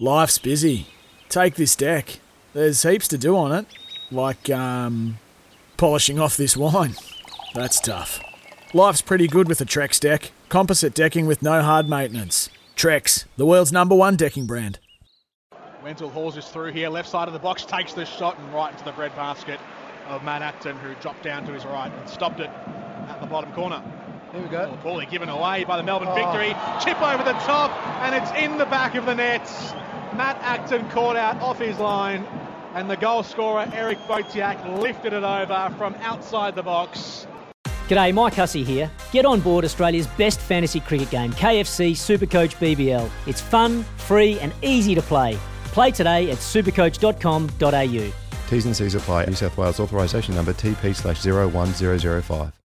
Life's busy. Take this deck. There's heaps to do on it. Like, polishing off this wine. That's tough. Life's pretty good with a Trex deck. Composite decking with no hard maintenance. Trex, the world's #1 decking brand. Wenzel hauls us through here. Left side of the box, takes the shot and right into the bread basket of Matt Acton, who dropped down to his right and stopped it at the bottom corner. Here we go. Poorly given away by the Melbourne Victory. Chip over the top, and it's in the back of the nets. Matt Acton caught out off his line, and the goal scorer, Eric Bautheac, lifted it over from outside the box. G'day, Mike Hussey here. Get on board Australia's best fantasy cricket game, KFC Supercoach BBL. It's fun, free and easy to play. Play today at supercoach.com.au. T's and C's apply. New South Wales authorisation number TP/01005.